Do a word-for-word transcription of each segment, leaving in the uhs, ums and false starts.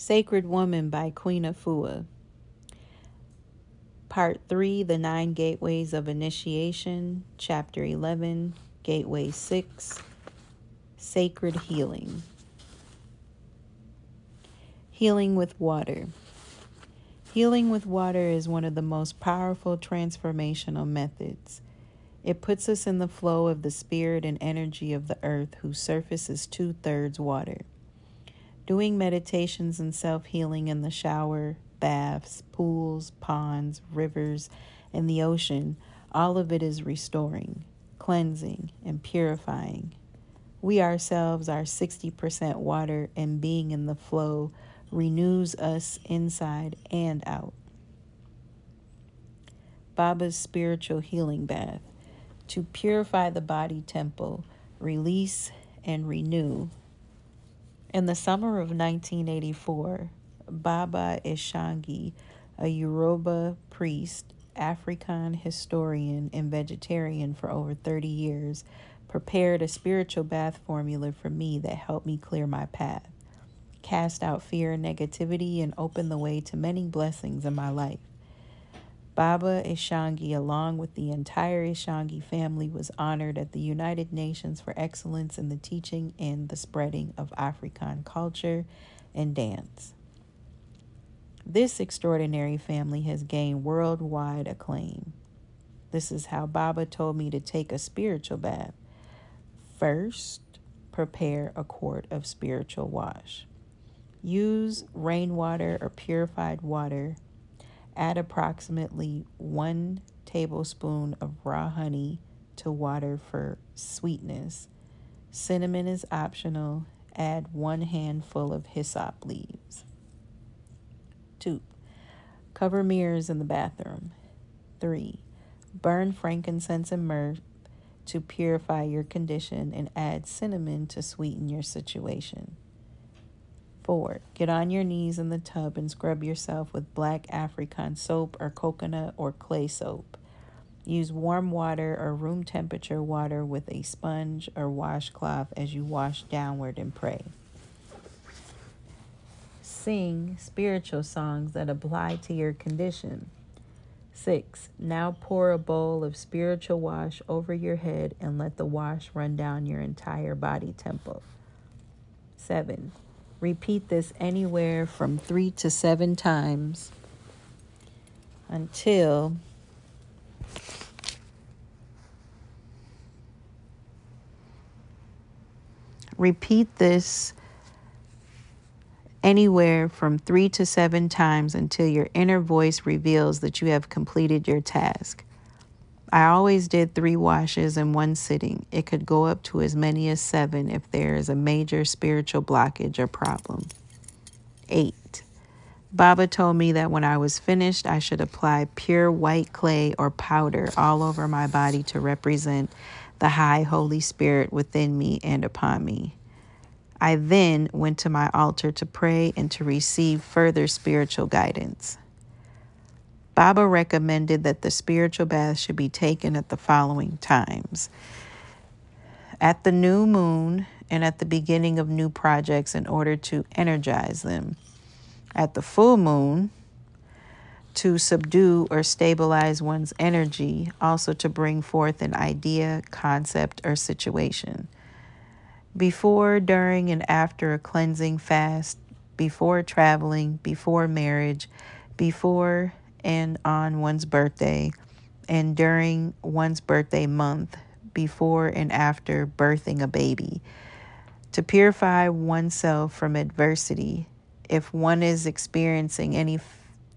Sacred Woman by Queen Afua. Part three, The Nine Gateways of Initiation, Chapter eleven, Gateway six, Sacred Healing. Healing with Water. Healing with water is one of the most powerful transformational methods. It puts us in the flow of the spirit and energy of the earth, whose surface is two-thirds water. Doing meditations and self-healing in the shower, baths, pools, ponds, rivers, and the ocean, all of it is restoring, cleansing, and purifying. We ourselves are sixty percent water, and being in the flow renews us inside and out. Baba's Spiritual Healing Bath. To purify the body temple, release, and renew. In the summer of nineteen eighty-four, Baba Ishangi, a Yoruba priest, African historian, and vegetarian for over thirty years, prepared a spiritual bath formula for me that helped me clear my path, cast out fear and negativity, and open the way to many blessings in my life. Baba Ishangi, along with the entire Ishangi family, was honored at the United Nations for excellence in the teaching and the spreading of African culture and dance. This extraordinary family has gained worldwide acclaim. This is how Baba told me to take a spiritual bath. First, prepare a quart of spiritual wash. Use rainwater or purified water. Add approximately one tablespoon of raw honey to water for sweetness. Cinnamon is optional. Add one handful of hyssop leaves. Two, cover mirrors in the bathroom. Three, burn frankincense and myrrh to purify your condition and add cinnamon to sweeten your situation. Four, get on your knees in the tub and scrub yourself with black African soap or coconut or clay soap. Use warm water or room temperature water with a sponge or washcloth as you wash downward and pray. Sing spiritual songs that apply to your condition. Six, now pour a bowl of spiritual wash over your head and let the wash run down your entire body temple. Seven, repeat this anywhere from three to seven times until repeat this anywhere from three to seven times until your inner voice reveals that you have completed your task. I always did three washes in one sitting. It could go up to as many as seven if there is a major spiritual blockage or problem. Eight. Baba told me that when I was finished, I should apply pure white clay or powder all over my body to represent the high Holy Spirit within me and upon me. I then went to my altar to pray and to receive further spiritual guidance. Baba recommended that the spiritual bath should be taken at the following times: at the new moon and at the beginning of new projects in order to energize them, at the full moon to subdue or stabilize one's energy, also to bring forth an idea, concept, or situation, before, during, and after a cleansing fast, before traveling, before marriage, before and on one's birthday, and during one's birthday month, before and after birthing a baby, to purify oneself from adversity if one is experiencing any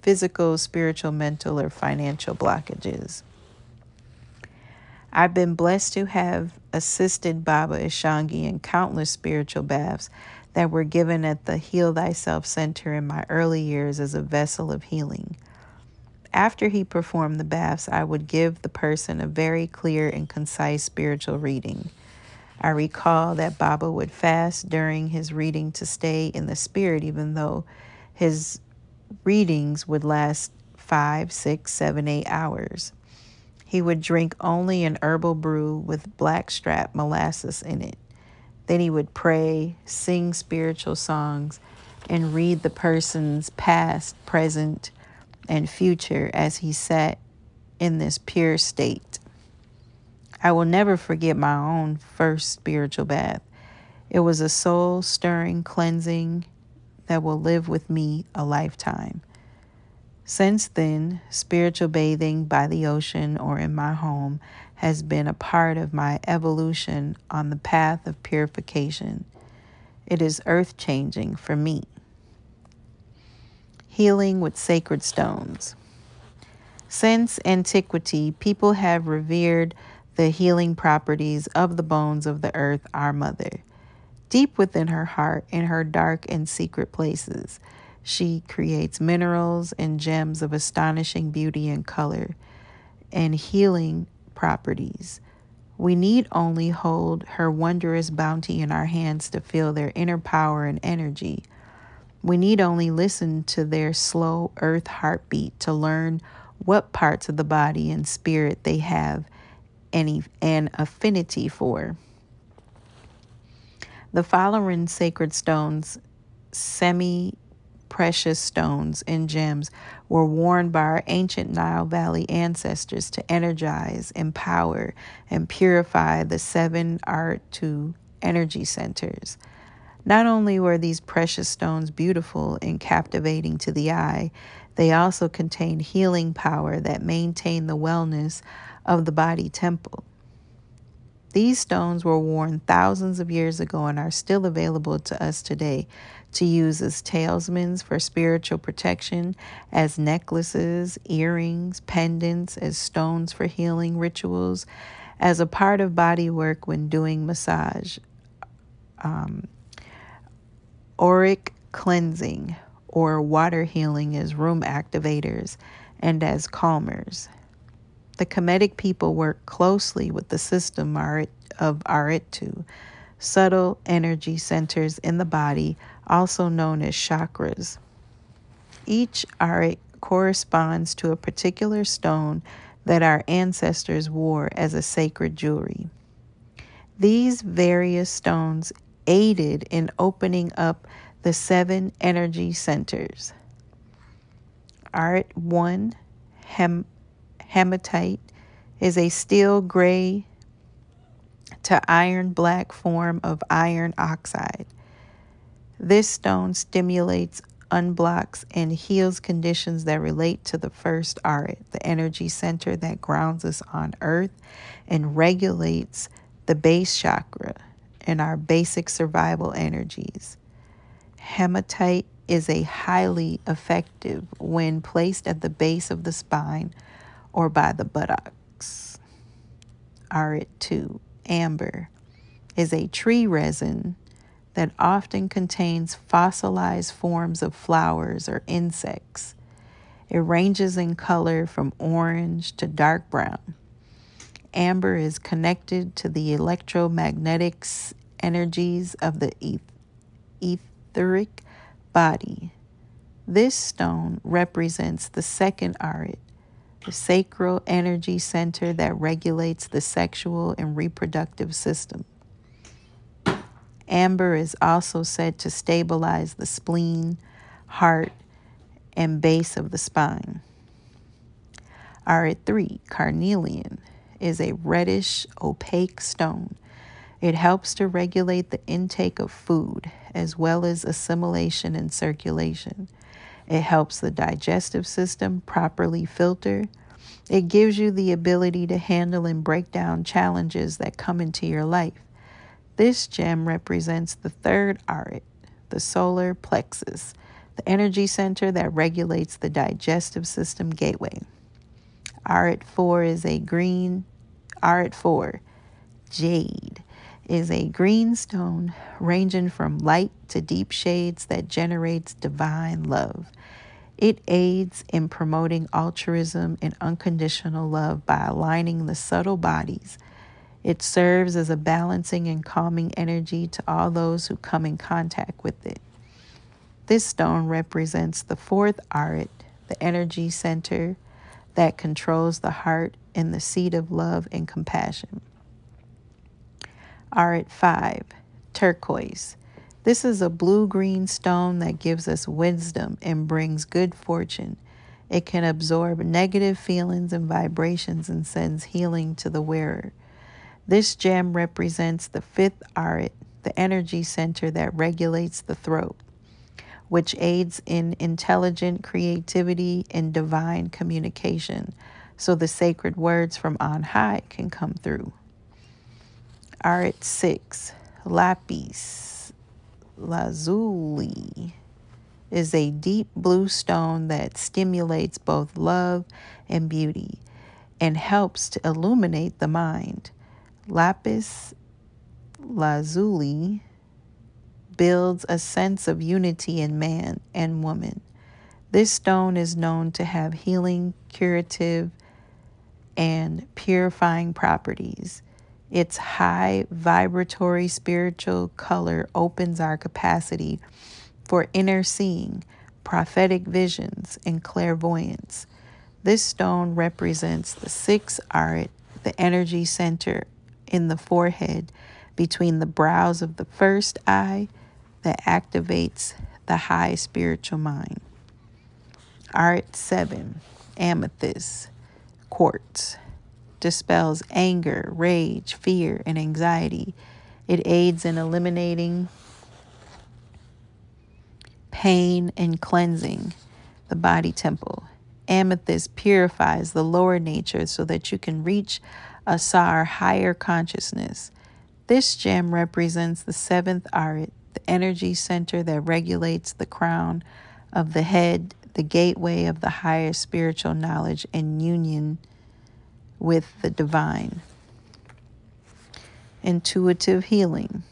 physical, spiritual, mental, or financial blockages. I've been blessed to have assisted Baba Ishangi in countless spiritual baths that were given at the Heal Thyself Center in my early years as a vessel of healing. After he performed the baths, I would give the person a very clear and concise spiritual reading. I recall that Baba would fast during his reading to stay in the spirit, even though his readings would last five, six, seven, eight hours. He would drink only an herbal brew with blackstrap molasses in it. Then he would pray, sing spiritual songs, and read the person's past, present, and future as he sat in this pure state. I will never forget my own first spiritual bath. It was a soul-stirring cleansing that will live with me a lifetime. Since then, spiritual bathing by the ocean or in my home has been a part of my evolution on the path of purification. It is earth-changing for me. Healing with sacred stones. Since antiquity, people have revered the healing properties of the bones of the earth, our mother. Deep within her heart, in her dark and secret places, she creates minerals and gems of astonishing beauty and color and healing properties. We need only hold her wondrous bounty in our hands to feel their inner power and energy. We need only listen to their slow earth heartbeat to learn what parts of the body and spirit they have any an affinity for. The following sacred stones, semi precious stones and gems, were worn by our ancient Nile Valley ancestors to energize, empower, and purify the seven R two energy centers. Not only were these precious stones beautiful and captivating to the eye, they also contained healing power that maintained the wellness of the body temple. These stones were worn thousands of years ago and are still available to us today to use as talismans for spiritual protection, as necklaces, earrings, pendants, as stones for healing rituals, as a part of body work when doing massage, um, auric cleansing, or water healing as room activators and as calmers. The Kemetic people work closely with the system of Aritu, subtle energy centers in the body, also known as chakras. Each Arit corresponds to a particular stone that our ancestors wore as a sacred jewelry. These various stones aided in opening up the seven energy centers. Arit one, Hem. Hematite is a steel gray to iron black form of iron oxide. This stone stimulates, unblocks, and heals conditions that relate to the first arit, the energy center that grounds us on earth and regulates the base chakra and our basic survival energies. Hematite is a highly effective when placed at the base of the spine or by the buttocks. Arit two, amber, is a tree resin that often contains fossilized forms of flowers or insects. It ranges in color from orange to dark brown. Amber is connected to the electromagnetic energies of the eth- etheric body. This stone represents the second arit, the sacral energy center that regulates the sexual and reproductive system. Amber is also said to stabilize the spleen, heart, and base of the spine. Arit three, carnelian, is a reddish, opaque stone. It helps to regulate the intake of food as well as assimilation and circulation. It helps the digestive system properly filter. It gives you the ability to handle and break down challenges that come into your life. This gem represents the third arit, the solar plexus, the energy center that regulates the digestive system gateway. Arit four is a green, arit four, jade, is a green stone ranging from light to deep shades that generates divine love. It aids in promoting altruism and unconditional love by aligning the subtle bodies. It serves as a balancing and calming energy to all those who come in contact with it. This stone represents the fourth arit, the energy center that controls the heart and the seat of love and compassion. Arit five, turquoise, This is a blue-green stone that gives us wisdom and brings good fortune. It can absorb negative feelings and vibrations and sends healing to the wearer. This gem represents the fifth arit, the energy center that regulates the throat, which aids in intelligent creativity and divine communication, so the sacred words from on high can come through. Arit six, lapis lazuli, is a deep blue stone that stimulates both love and beauty and helps to illuminate the mind. Lapis lazuli builds a sense of unity in man and woman. This stone is known to have healing, curative, and purifying properties. Its high vibratory spiritual color opens our capacity for inner seeing, prophetic visions, and clairvoyance. This stone represents the sixth arit, the energy center in the forehead, between the brows of the first eye, that activates the high spiritual mind. Arit seven, amethyst quartz, dispels anger, rage, fear, and anxiety. It aids in eliminating pain and cleansing the body temple. Amethyst purifies the lower nature so that you can reach Asar, higher consciousness. This gem represents the seventh arit, the energy center that regulates the crown of the head, the gateway of the higher spiritual knowledge and union with the divine. Intuitive healing.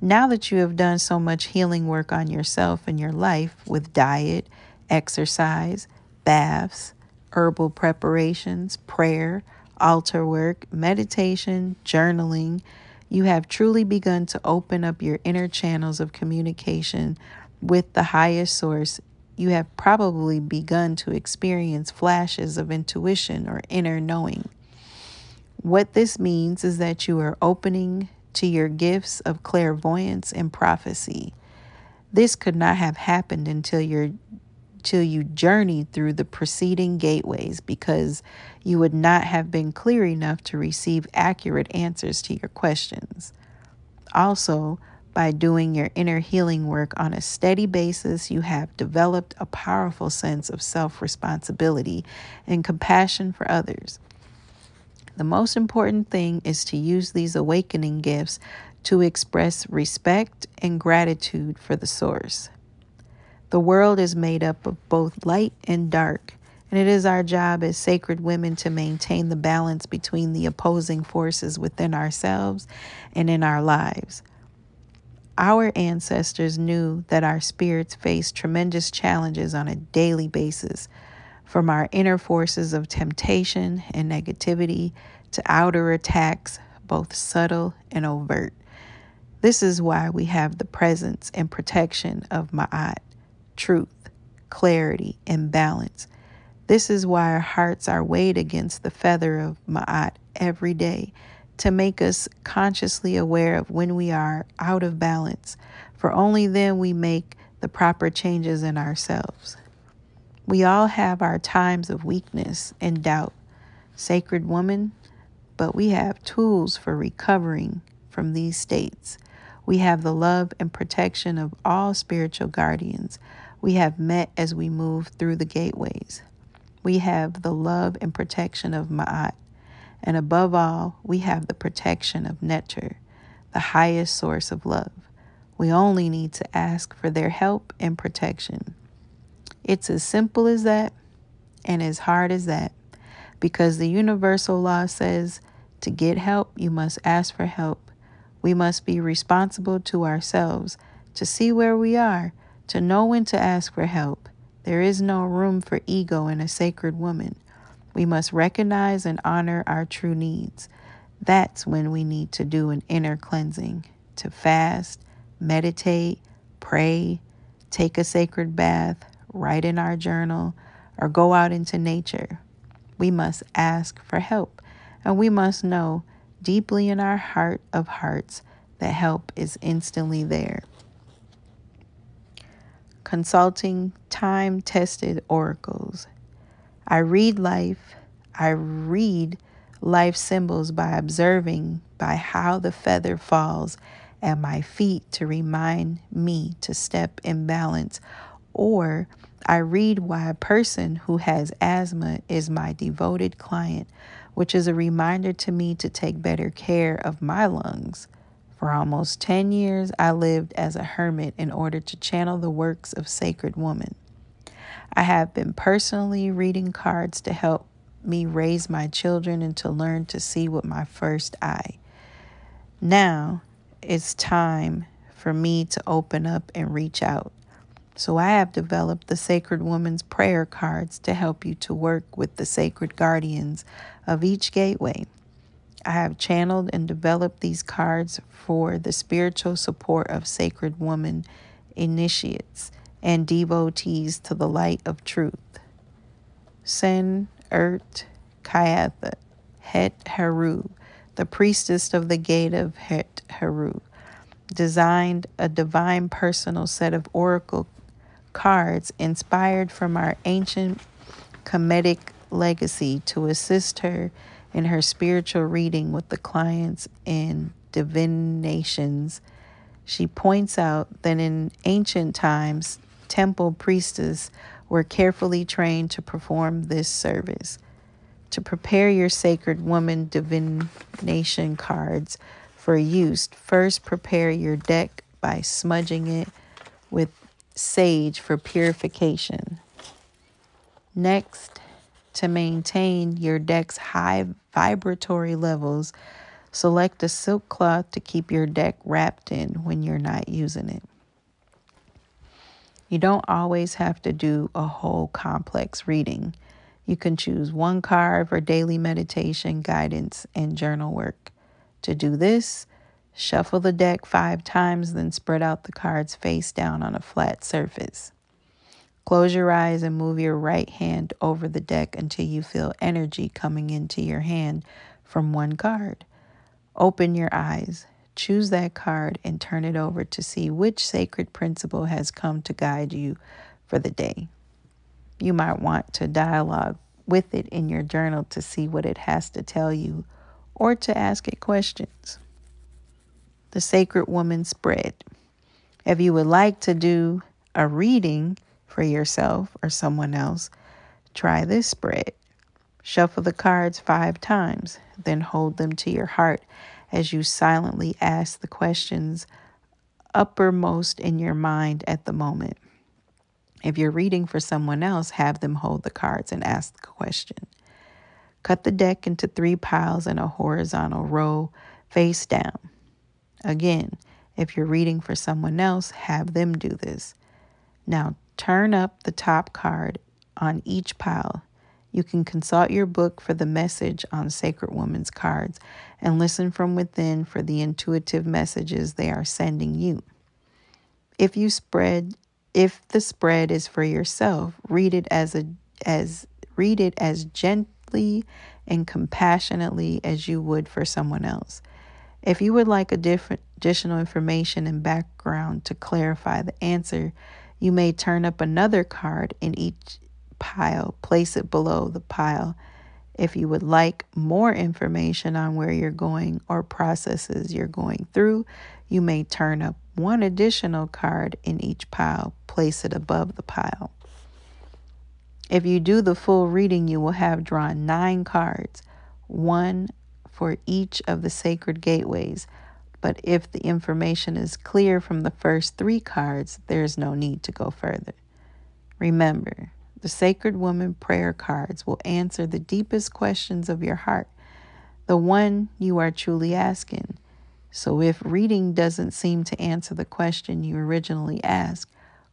Now that you have done so much healing work on yourself and your life with diet, exercise, baths, herbal preparations, prayer, altar work, meditation, journaling, you have truly begun to open up your inner channels of communication with the highest source. You have probably begun to experience flashes of intuition or inner knowing. What this means is that you are opening to your gifts of clairvoyance and prophecy. This could not have happened until you're till you journeyed through the preceding gateways, because you would not have been clear enough to receive accurate answers to your questions. Also, by doing your inner healing work on a steady basis, you have developed a powerful sense of self-responsibility and compassion for others. The most important thing is to use these awakening gifts to express respect and gratitude for the source. The world is made up of both light and dark, and it is our job as sacred women to maintain the balance between the opposing forces within ourselves and in our lives. Our ancestors knew that our spirits face tremendous challenges on a daily basis, from our inner forces of temptation and negativity to outer attacks, both subtle and overt. This is why we have the presence and protection of Ma'at, truth, clarity, and balance. This is why our hearts are weighed against the feather of Ma'at every day, to make us consciously aware of when we are out of balance, for only then we make the proper changes in ourselves. We all have our times of weakness and doubt, sacred woman, but we have tools for recovering from these states. We have the love and protection of all spiritual guardians we have met as we move through the gateways. We have the love and protection of Ma'at. And above all, we have the protection of Neter, the highest source of love. We only need to ask for their help and protection. It's as simple as that and as hard as that, because the universal law says to get help, you must ask for help. We must be responsible to ourselves, to see where we are, to know when to ask for help. There is no room for ego in a sacred woman. We must recognize and honor our true needs. That's when we need to do an inner cleansing, to fast, meditate, pray, take a sacred bath, write in our journal, or go out into nature. We must ask for help, and we must know deeply in our heart of hearts, the help is instantly there. consulting time-tested oracles. I read life. I read life symbols by observing by how the feather falls at my feet to remind me to step in balance, or I read why a person who has asthma is my devoted client, which is a reminder to me to take better care of my lungs. For almost ten years, I lived as a hermit in order to channel the works of Sacred Woman. I have been personally reading cards to help me raise my children and to learn to see with my first eye. Now it's time for me to open up and reach out. So I have developed the Sacred Woman's Prayer Cards to help you to work with the sacred guardians of each gateway. I have channeled and developed these cards for the spiritual support of Sacred Woman initiates and devotees to the light of truth. Sen Ert Kayatha Het Heru, the priestess of the gate of Het Heru, designed a divine personal set of oracle cards inspired from our ancient Kemetic legacy to assist her in her spiritual reading with the clients in divinations. She points out that in ancient times, temple priestesses were carefully trained to perform this service. To prepare your Sacred Woman divination cards for use, first prepare your deck by smudging it with sage for purification. Next, to maintain your deck's high vibratory levels, select a silk cloth to keep your deck wrapped in when you're not using it. You don't always have to do a whole complex reading. You can choose one card for daily meditation, guidance, and journal work. To do this, shuffle the deck five times, then spread out the cards face down on a flat surface. Close your eyes and move your right hand over the deck until you feel energy coming into your hand from one card. Open your eyes, choose that card, and turn it over to see which sacred principle has come to guide you for the day. You might want to dialogue with it in your journal to see what it has to tell you or to ask it questions. The Sacred Woman Spread. If you would like to do a reading for yourself or someone else, try this spread. Shuffle the cards five times, then hold them to your heart as you silently ask the questions uppermost in your mind at the moment. If you're reading for someone else, have them hold the cards and ask the question. Cut the deck into three piles in a horizontal row, face down. Again, if you're reading for someone else, have them do this. Now turn up the top card on each pile. You can consult your book for the message on Sacred Woman's cards and listen from within for the intuitive messages they are sending you. If you spread, if the spread is for yourself, read it as a as read it as gently and compassionately as you would for someone else. If you would like additional information and background to clarify the answer, you may turn up another card in each pile, place it below the pile. If you would like more information on where you're going or processes you're going through, you may turn up one additional card in each pile, place it above the pile. If you do the full reading, you will have drawn nine cards, one for each of the sacred gateways. But if the information is clear from the first three cards, there is no need to go further. Remember, the Sacred Woman prayer cards will answer the deepest questions of your heart, the one you are truly asking. So if reading doesn't seem to answer the question you originally asked,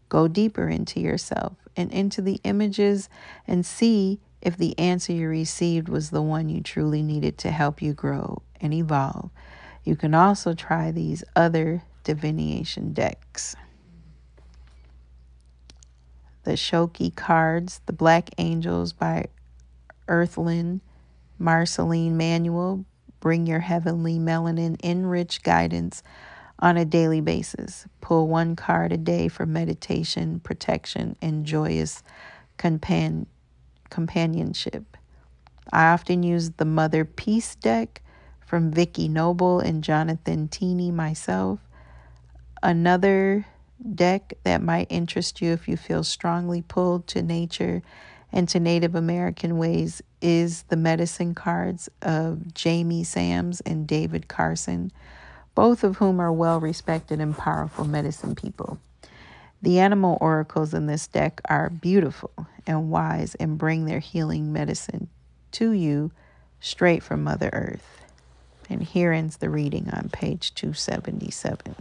go deeper into yourself and into the images and see if the answer you received was the one you truly needed to help you grow and evolve. You can also try these other divination decks. The Shoki Cards, the Black Angels by Earthlyn Marceline Manuel, bring your heavenly melanin enriched guidance on a daily basis. Pull one card a day for meditation, protection, and joyous compan- companionship. I often use the Mother Peace deck from Vicki Noble and Jonathan Teeny myself. Another deck that might interest you if you feel strongly pulled to nature and to Native American ways is the medicine cards of Jamie Sams and David Carson, both of whom are well-respected and powerful medicine people. The animal oracles in this deck are beautiful and wise and bring their healing medicine to you straight from Mother Earth. And here ends the reading on page two seventy-seven.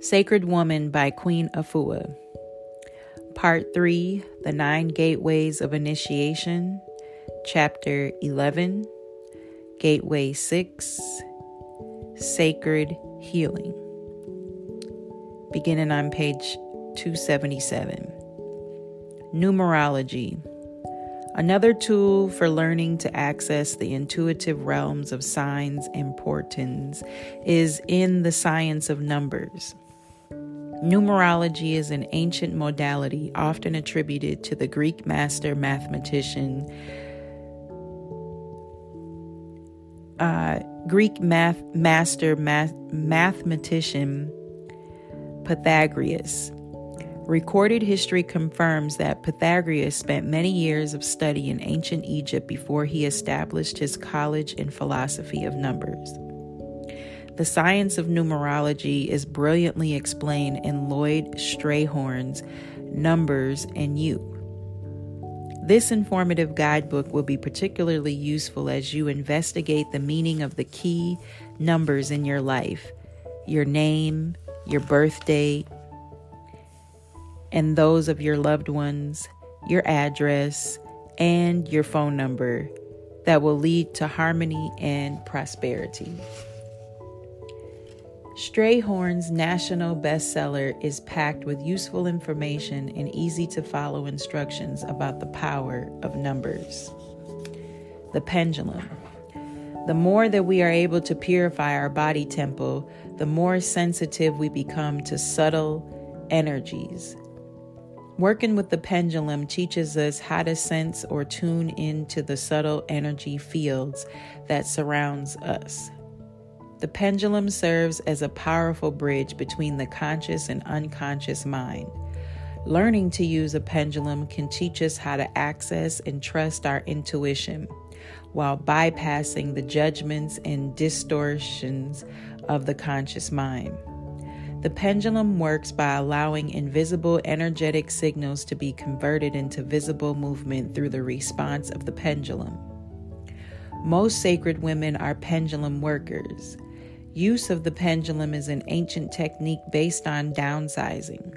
Sacred Woman by Queen Afua. Part three, The Nine Gateways of Initiation, Chapter eleven, Gateway six, Sacred Healing. Beginning on page two seventy-seven. Numerology. Another tool for learning to access the intuitive realms of signs and portents is in the science of numbers. Numerology is an ancient modality often attributed to the Greek master mathematician, uh, Greek math master math, mathematician Pythagoras. Recorded history confirms that Pythagoras spent many years of study in ancient Egypt before he established his college and philosophy of numbers. The science of numerology is brilliantly explained in Lloyd Strayhorn's Numbers and You. This informative guidebook will be particularly useful as you investigate the meaning of the key numbers in your life, your name, your birth date, and those of your loved ones, your address, and your phone number that will lead to harmony and prosperity. Strayhorn's national bestseller is packed with useful information and easy-to-follow instructions about the power of numbers. The pendulum. The more that we are able to purify our body temple, the more sensitive we become to subtle energies. Working with the pendulum teaches us how to sense or tune into the subtle energy fields that surrounds us. The pendulum serves as a powerful bridge between the conscious and unconscious mind. Learning to use a pendulum can teach us how to access and trust our intuition while bypassing the judgments and distortions of the conscious mind. The pendulum works by allowing invisible energetic signals to be converted into visible movement through the response of the pendulum. Most sacred women are pendulum workers. Use of the pendulum is an ancient technique based on downsizing,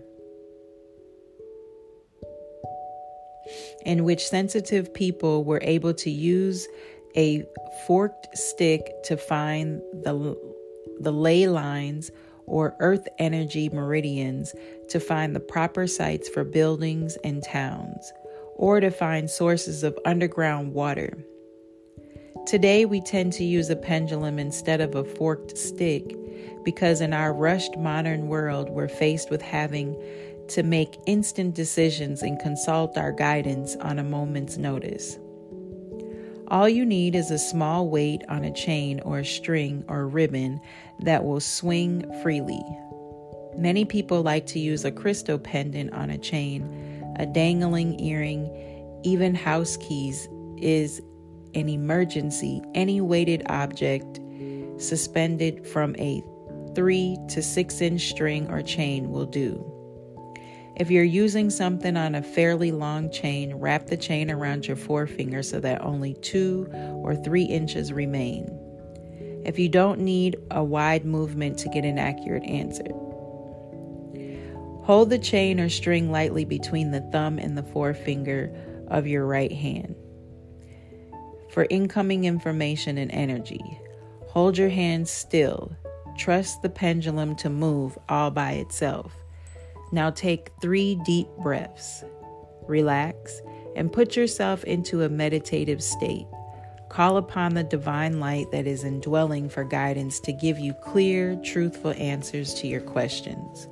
in which sensitive people were able to use a forked stick to find the, the ley lines or earth energy meridians to find the proper sites for buildings and towns, or to find sources of underground water. Today, we tend to use a pendulum instead of a forked stick because in our rushed modern world, we're faced with having to make instant decisions and consult our guidance on a moment's notice. All you need is a small weight on a chain or a string or ribbon that will swing freely. Many people like to use a crystal pendant on a chain, a dangling earring, even house keys is an emergency, any weighted object suspended from a three to six inch string or chain will do. If you're using something on a fairly long chain, wrap the chain around your forefinger so that only two or three inches remain. If you don't need a wide movement to get an accurate answer, hold the chain or string lightly between the thumb and the forefinger of your right hand. For incoming information and energy, hold your hands still. Trust the pendulum to move all by itself. Now take three deep breaths. relax, and put yourself into a meditative state. Call upon the divine light that is indwelling for guidance to give you clear, truthful answers to your questions.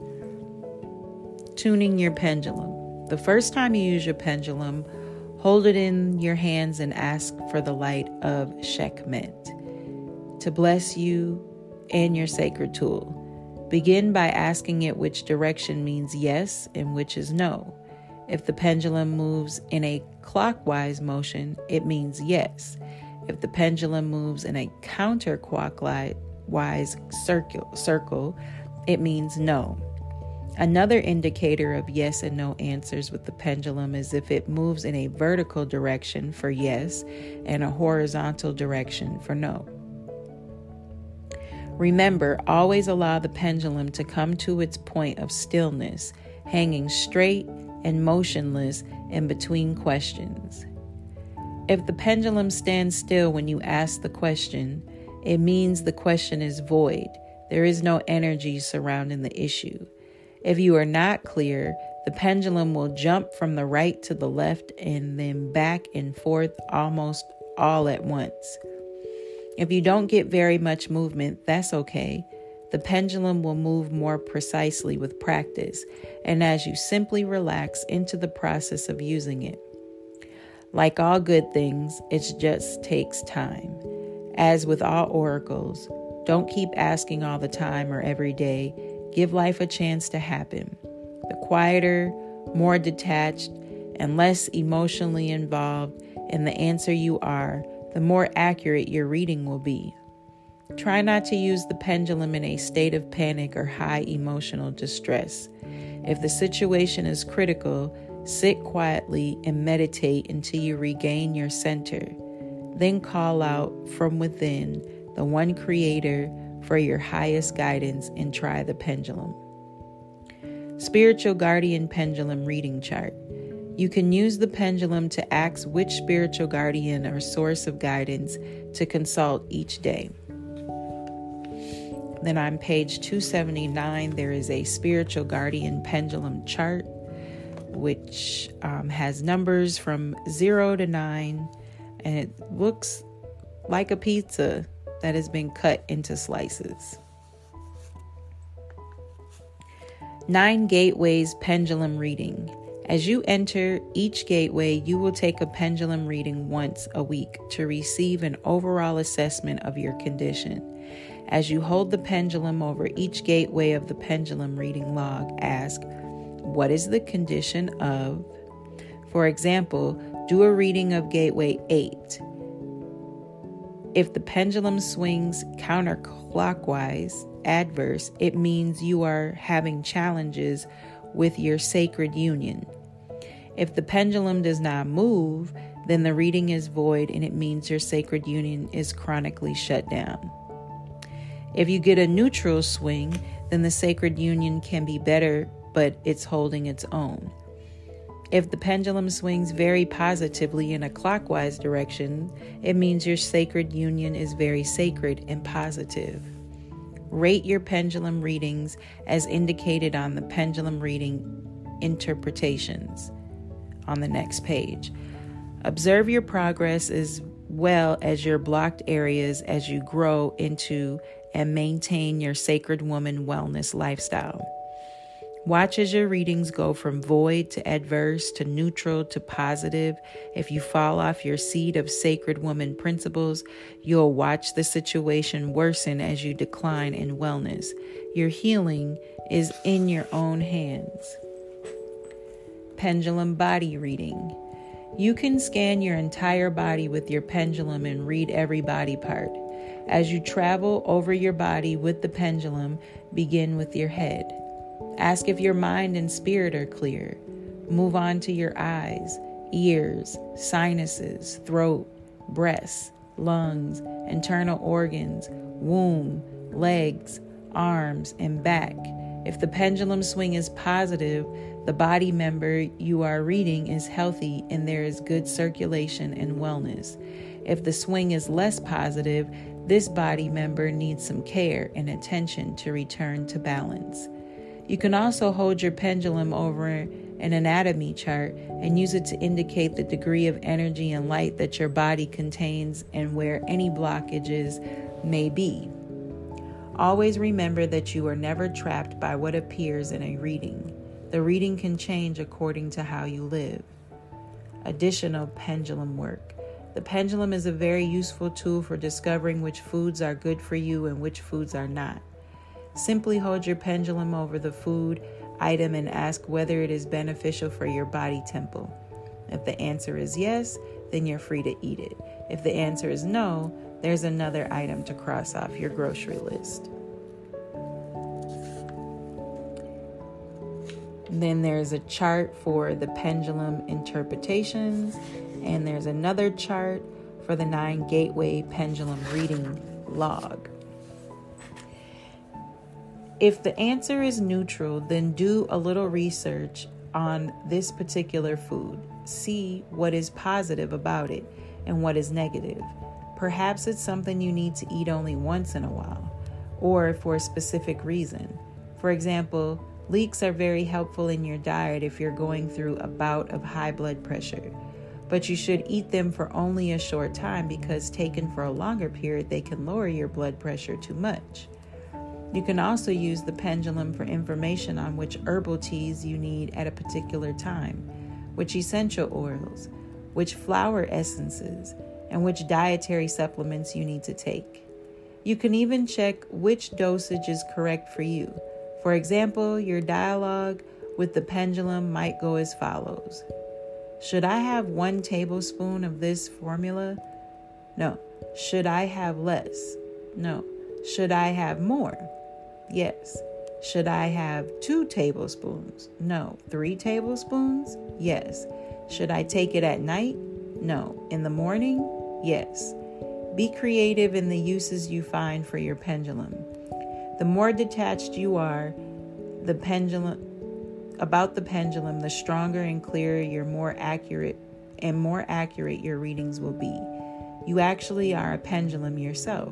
Tuning your pendulum. The first time you use your pendulum, hold it in your hands and ask for the light of Sekhmet to bless you and your sacred tool. Begin by asking it which direction means yes and which is no. If the pendulum moves in a clockwise motion, it means yes. If the pendulum moves in a counterclockwise circle, circle, it means no. Another indicator of yes and no answers with the pendulum is if it moves in a vertical direction for yes and a horizontal direction for no. Remember, always allow the pendulum to come to its point of stillness, hanging straight and motionless in between questions. If the pendulum stands still when you ask the question, it means the question is void. There is no energy surrounding the issue. If you are not clear, the pendulum will jump from the right to the left and then back and forth almost all at once. If you don't get very much movement, that's okay. The pendulum will move more precisely with practice and as you simply relax into the process of using it. Like all good things, it just takes time. As with all oracles, don't keep asking all the time or every day. Give life a chance to happen. The quieter, more detached, and less emotionally involved in the answer you are, the more accurate your reading will be. Try not to use the pendulum in a state of panic or high emotional distress. If the situation is critical, sit quietly and meditate until you regain your center. Then call out from within the one creator for your highest guidance and try the pendulum. Spiritual Guardian Pendulum Reading Chart. You can use the pendulum to ask which spiritual guardian or source of guidance to consult each day. Then on page two seventy-nine, there is a spiritual guardian pendulum chart, which um, has numbers from zero to nine, and it looks like a pizza that has been cut into slices. Nine Gateways Pendulum Reading. As you enter each gateway, you will take a pendulum reading once a week to receive an overall assessment of your condition. As you hold the pendulum over each gateway of the pendulum reading log, ask, what is the condition of? For example, do a reading of gateway eight. If the pendulum swings counterclockwise, adverse, it means you are having challenges with your sacred union. If the pendulum does not move, then the reading is void and it means your sacred union is chronically shut down. If you get a neutral swing, then the sacred union can be better, but it's holding its own. If the pendulum swings very positively in a clockwise direction, it means your sacred union is very sacred and positive. Rate your pendulum readings as indicated on the pendulum reading interpretations on the next page. Observe your progress as well as your blocked areas as you grow into and maintain your sacred woman wellness lifestyle. Watch as your readings go from void to adverse to neutral to positive. If you fall off your seat of sacred woman principles, you'll watch the situation worsen as you decline in wellness. Your healing is in your own hands. Pendulum Body Reading. You can scan your entire body with your pendulum and read every body part. As you travel over your body with the pendulum, begin with your head. Ask if your mind and spirit are clear. Move on to your eyes, ears, sinuses, throat, breasts, lungs, internal organs, womb, legs, arms, and back. If the pendulum swing is positive, the body member you are reading is healthy and there is good circulation and wellness. If the swing is less positive, this body member needs some care and attention to return to balance. You can also hold your pendulum over an anatomy chart and use it to indicate the degree of energy and light that your body contains and where any blockages may be. Always remember that you are never trapped by what appears in a reading. The reading can change according to how you live. Additional pendulum work. The pendulum is a very useful tool for discovering which foods are good for you and which foods are not. Simply hold your pendulum over the food item and ask whether it is beneficial for your body temple. If the answer is yes, then you're free to eat it. If the answer is no, there's another item to cross off your grocery list. Then there's a chart for the pendulum interpretations, and there's another chart for the Nine Gateway Pendulum Reading Log. If the answer is neutral, then do a little research on this particular food. See what is positive about it and what is negative. Perhaps it's something you need to eat only once in a while, or for a specific reason. For example, leeks are very helpful in your diet if you're going through a bout of high blood pressure, but you should eat them for only a short time because taken for a longer period, they can lower your blood pressure too much. You can also use the pendulum for information on which herbal teas you need at a particular time, which essential oils, which flower essences, and which dietary supplements you need to take. You can even check which dosage is correct for you. For example, your dialogue with the pendulum might go as follows. Should I have one tablespoon of this formula? No. Should I have less? No. Should I have more? Yes. Should I have two tablespoons? No. Three tablespoons? Yes. Should I take it at night? No. In the morning? Yes. Be creative in the uses you find for your pendulum. The more detached you are the pendulum, about the pendulum, the stronger and clearer your more accurate and more accurate your readings will be. You actually are a pendulum yourself.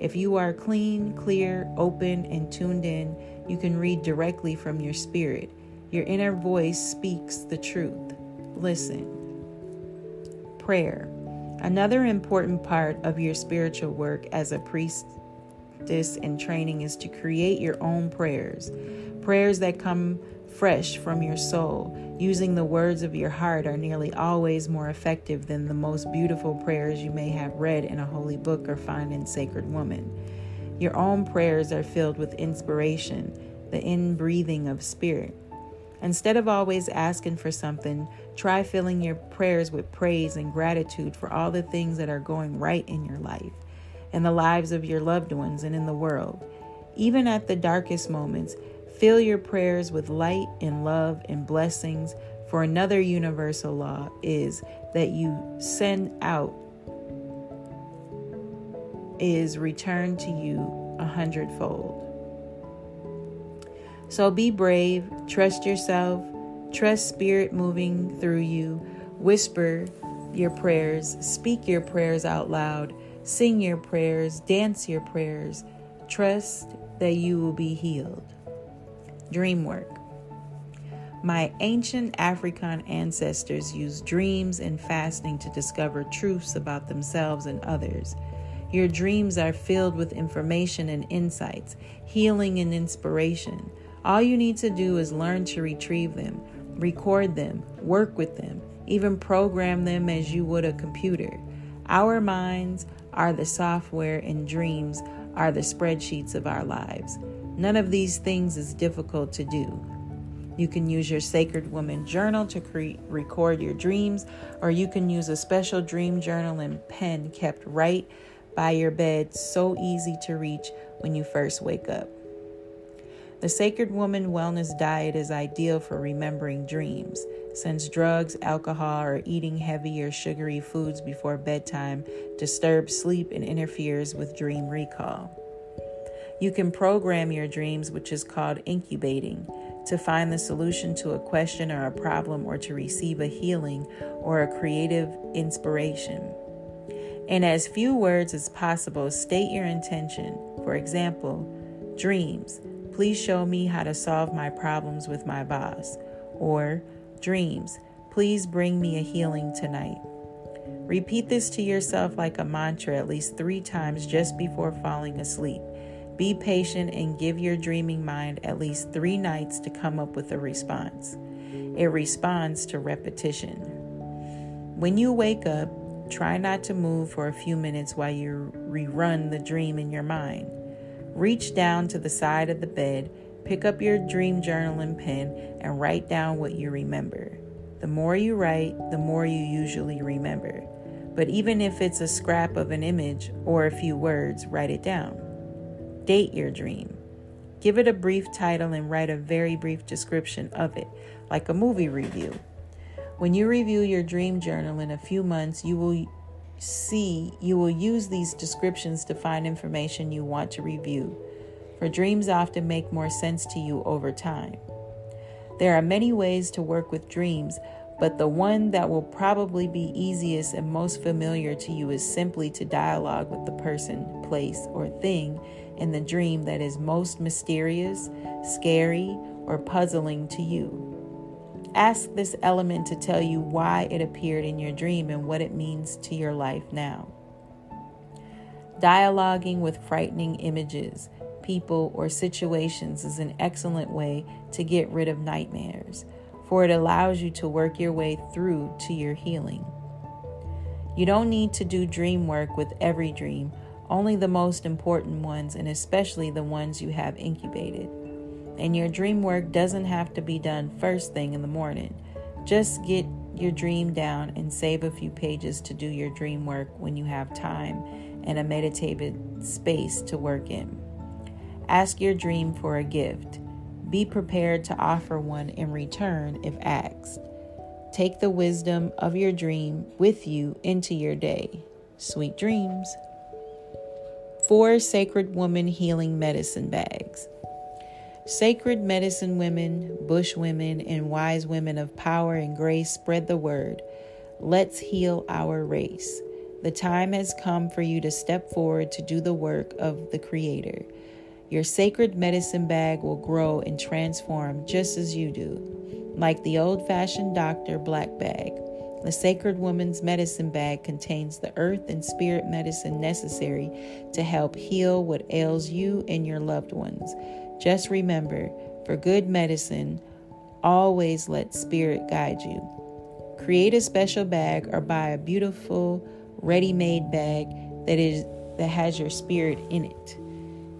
If you are clean, clear, open, and tuned in, you can read directly from your spirit. Your inner voice speaks the truth. Listen. Prayer. Another important part of your spiritual work as a priest This and training is to create your own prayers, prayers that come fresh from your soul. Using the words of your heart are nearly always more effective than the most beautiful prayers you may have read in a holy book or find in Sacred Woman. Your own prayers are filled with inspiration, the inbreathing of spirit. Instead of always asking for something, try filling your prayers with praise and gratitude for all the things that are going right in your life, in the lives of your loved ones, and in the world. Even at the darkest moments, fill your prayers with light and love and blessings, for another universal law is that you send out is returned to you a hundredfold. So be brave, trust yourself, trust spirit moving through you, whisper your prayers, speak your prayers out loud, sing your prayers, dance your prayers, trust that you will be healed. Dream work. My ancient African ancestors used dreams and fasting to discover truths about themselves and others. Your dreams are filled with information and insights, healing and inspiration. All you need to do is learn to retrieve them, record them, work with them, even program them as you would a computer. Our minds are the software and dreams are the spreadsheets of our lives. None of these things is difficult to do. You can use your Sacred Woman journal to cre- record your dreams, or you can use a special dream journal and pen kept right by your bed, so easy to reach when you first wake up. The Sacred Woman wellness diet is ideal for remembering dreams, since drugs, alcohol, or eating heavy or sugary foods before bedtime disturbs sleep and interferes with dream recall. You can program your dreams, which is called incubating, to find the solution to a question or a problem, or to receive a healing or a creative inspiration. In as few words as possible, state your intention. For example, dreams, please show me how to solve my problems with my boss. Or, Dreams, please bring me a healing tonight. Repeat this to yourself like a mantra at least three times just before falling asleep. Be patient and give your dreaming mind at least three nights to come up with a response. It responds to repetition. When you wake up, try not to move for a few minutes while you rerun the dream in your mind. Reach down to the side of the bed, pick up your dream journal and pen, and write down what you remember. The more you write, the more you usually remember. But even if it's a scrap of an image or a few words, write it down. Date your dream. Give it a brief title and write a very brief description of it, like a movie review. When you review your dream journal in a few months, you will see you will use these descriptions to find information you want to review, for dreams often make more sense to you over time. There are many ways to work with dreams, but the one that will probably be easiest and most familiar to you is simply to dialogue with the person, place, or thing in the dream that is most mysterious, scary, or puzzling to you. Ask this element to tell you why it appeared in your dream and what it means to your life now. Dialoguing with frightening images, people, or situations is an excellent way to get rid of nightmares, for it allows you to work your way through to your healing. You don't need to do dream work with every dream, only the most important ones, and especially the ones you have incubated. And your dream work doesn't have to be done first thing in the morning. Just get your dream down and save a few pages to do your dream work when you have time and a meditative space to work in. Ask your dream for a gift. Be prepared to offer one in return if asked. Take the wisdom of your dream with you into your day. Sweet dreams. Four Sacred Woman Healing Medicine Bags. Sacred medicine women, bush women, and wise women of power and grace spread the word. Let's heal our race. The time has come for you to step forward to do the work of the Creator. Your sacred medicine bag will grow and transform just as you do. Like the old-fashioned Doctor Black Bag, the Sacred Woman's Medicine Bag contains the earth and spirit medicine necessary to help heal what ails you and your loved ones. Just remember, for good medicine, always let spirit guide you. Create a special bag or buy a beautiful, ready-made bag that is that has your spirit in it.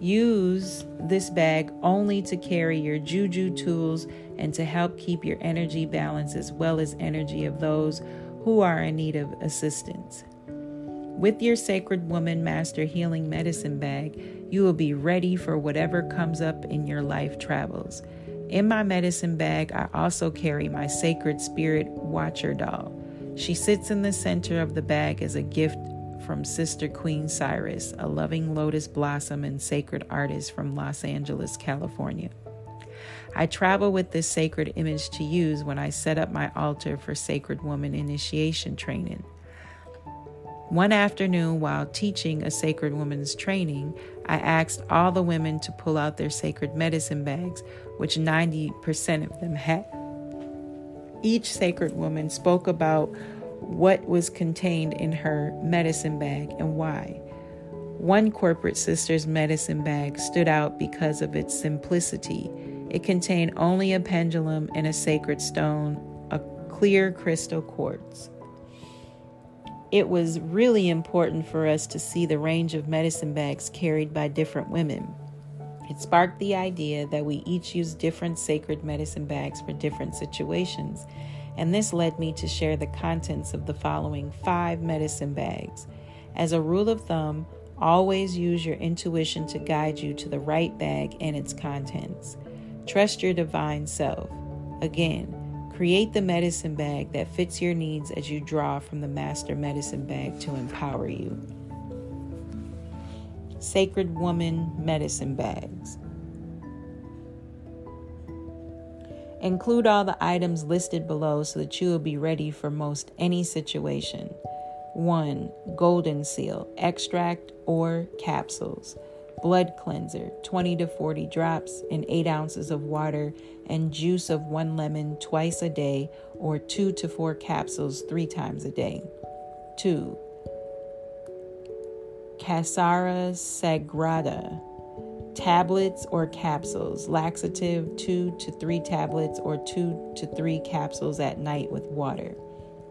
Use this bag only to carry your juju tools and to help keep your energy balance as well as energy of those who are in need of assistance. With your Sacred Woman Master Healing Medicine Bag, you will be ready for whatever comes up in your life travels. In my medicine bag, I also carry my Sacred Spirit Watcher doll. She sits in the center of the bag as a gift from Sister Queen Cyrus, a loving lotus blossom and sacred artist from Los Angeles, California. I travel with this sacred image to use when I set up my altar for Sacred Woman Initiation Training. One afternoon, while teaching a Sacred Woman's training, I asked all the women to pull out their sacred medicine bags, which ninety percent of them had. Each Sacred Woman spoke about what was contained in her medicine bag and why. One corporate sister's medicine bag stood out because of its simplicity. It contained only a pendulum and a sacred stone, a clear crystal quartz. It was really important for us to see the range of medicine bags carried by different women. It sparked the idea that we each use different sacred medicine bags for different situations, and this led me to share the contents of the following five medicine bags. As a rule of thumb, always use your intuition to guide you to the right bag and its contents. Trust your divine self. Again, create the medicine bag that fits your needs as you draw from the Master Medicine Bag to empower you. Sacred Woman Medicine Bags. Include all the items listed below so that you will be ready for most any situation. one. Golden Seal, extract or capsules. blood cleanser, twenty to forty drops in eight ounces of water, and juice of one lemon twice a day, or two to four capsules three times a day. Two. Cascara Sagrada. Tablets or capsules. Laxative, two to three tablets or two to three capsules at night with water.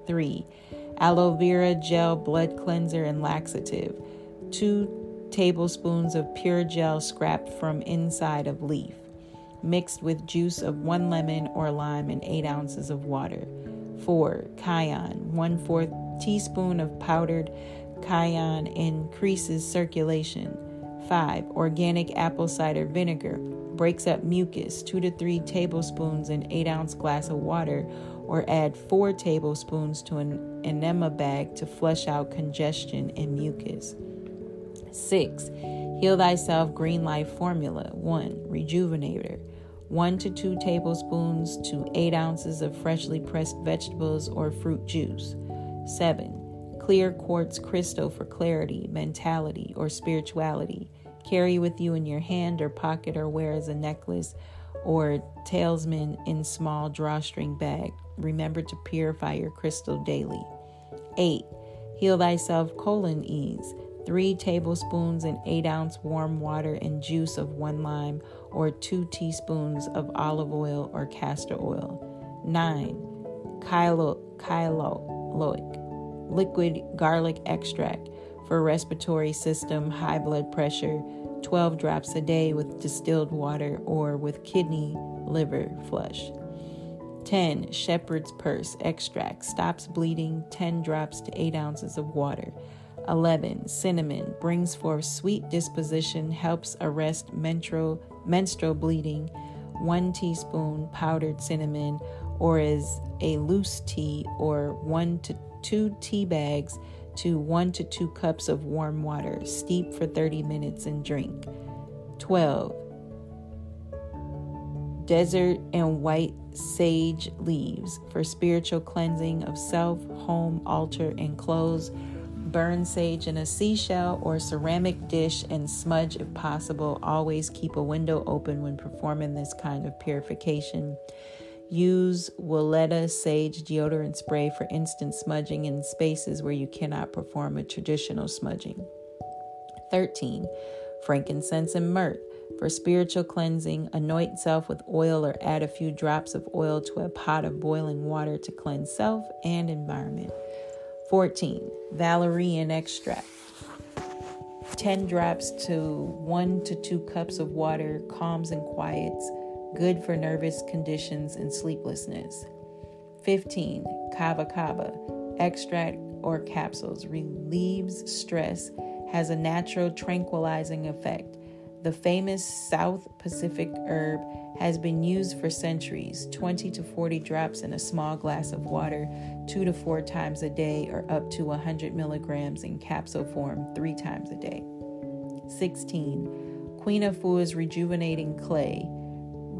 Three. Aloe vera gel blood cleanser and laxative. Two tablespoons of pure gel scraped from inside of leaf, mixed with juice of one lemon or lime and eight ounces of water. Four. Cayenne. One fourth teaspoon of powdered cayenne increases circulation. Five. Organic apple cider vinegar breaks up mucus. Two to three tablespoons in eight ounce glass of water, or add four tablespoons to an enema bag to flush out congestion and mucus. Six. Heal Thyself Green Life Formula. One. Rejuvenator. One to two tablespoons to eight ounces of freshly pressed vegetables or fruit juice. Seven. Clear quartz crystal for clarity, mentality, or spirituality. Carry with you in your hand or pocket, or wear as a necklace or talisman in small drawstring bag. Remember to purify your crystal daily. Eight. Heal Thyself Colon Ease. Three tablespoons in eight ounce warm water and juice of one lime, or two teaspoons of olive oil or castor oil. Nine. Kylo kylo loic. Liquid garlic extract for respiratory system, high blood pressure, twelve drops a day with distilled water or with kidney, liver, flush. ten. Shepherd's purse extract stops bleeding, ten drops to eight ounces of water. eleven. Cinnamon brings forth sweet disposition, helps arrest menstrual, menstrual bleeding, one teaspoon powdered cinnamon or as a loose tea, or one to two tea bags to one to two cups of warm water. Steep for thirty minutes and drink. twelve. Desert and white sage leaves for spiritual cleansing of self, home, altar, and clothes. Burn sage in a seashell or ceramic dish and smudge if possible. Always keep a window open when performing this kind of purification. Use Woleta sage deodorant spray for instant smudging in spaces where you cannot perform a traditional smudging. thirteen. Frankincense and myrrh. For spiritual cleansing, anoint self with oil or add a few drops of oil to a pot of boiling water to cleanse self and environment. fourteen. Valerian extract. ten drops to one to two cups of water, calms and quiets. Good for nervous conditions and sleeplessness. fifteen. Kava kava extract or capsules relieves stress, has a natural tranquilizing effect. The famous South Pacific herb has been used for centuries. twenty to forty drops in a small glass of water, two to four times a day, or up to one hundred milligrams in capsule form, three times a day. sixteen. Queen of Fu's rejuvenating clay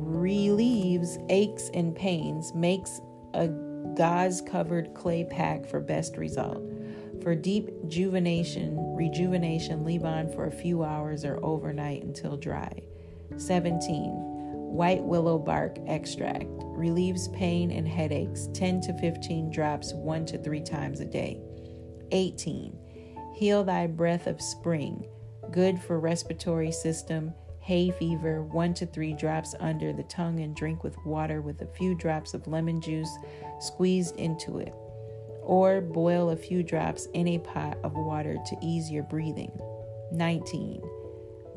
relieves aches and pains, makes a gauze-covered clay pack for best result. For deep rejuvenation, rejuvenation, leave on for a few hours or overnight until dry. seventeen. White willow bark extract relieves pain and headaches, ten to fifteen drops one to three times a day. eighteen. Heal Thy Breath of Spring, good for respiratory system, hay fever, one to three drops under the tongue and drink with water with a few drops of lemon juice squeezed into it, or boil a few drops in a pot of water to ease your breathing. nineteen.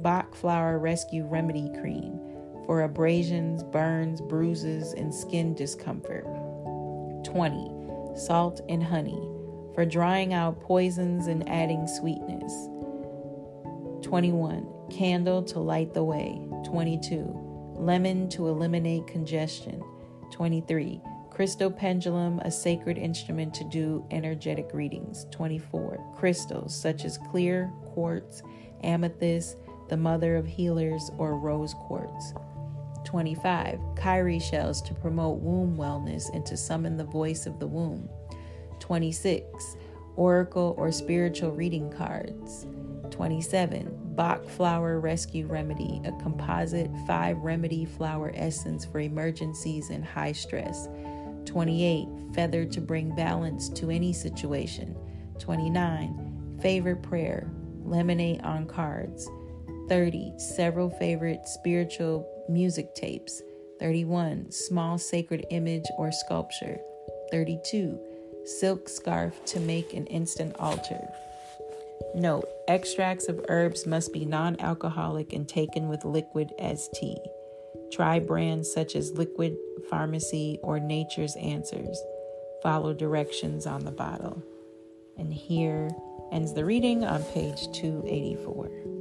Bach Flower Rescue Remedy Cream for abrasions, burns, bruises, and skin discomfort. twenty. Salt and honey for drying out poisons and adding sweetness. twenty-one. Candle to light the way. twenty-two. Lemon to eliminate congestion. twenty-three. Crystal pendulum, a sacred instrument to do energetic readings. twenty-four. Crystals such as clear quartz, amethyst, the mother of healers, or rose quartz. twenty-five. Kyrie shells to promote womb wellness and to summon the voice of the womb. twenty-six. Oracle or spiritual reading cards. twenty-seven. Bach Flower Rescue Remedy, a composite five remedy flower essence for emergencies and high stress. twenty-eight. Feather to bring balance to any situation. twenty-nine. Favorite prayer, lemonade on cards. thirty. Several favorite spiritual music tapes. thirty-one. Small sacred image or sculpture. thirty-two. Silk scarf to make an instant altar. Note, extracts of herbs must be non-alcoholic and taken with liquid as tea. Try brands such as Liquid Pharmacy or Nature's Answers. Follow directions on the bottle. And here ends the reading on page two eighty-four.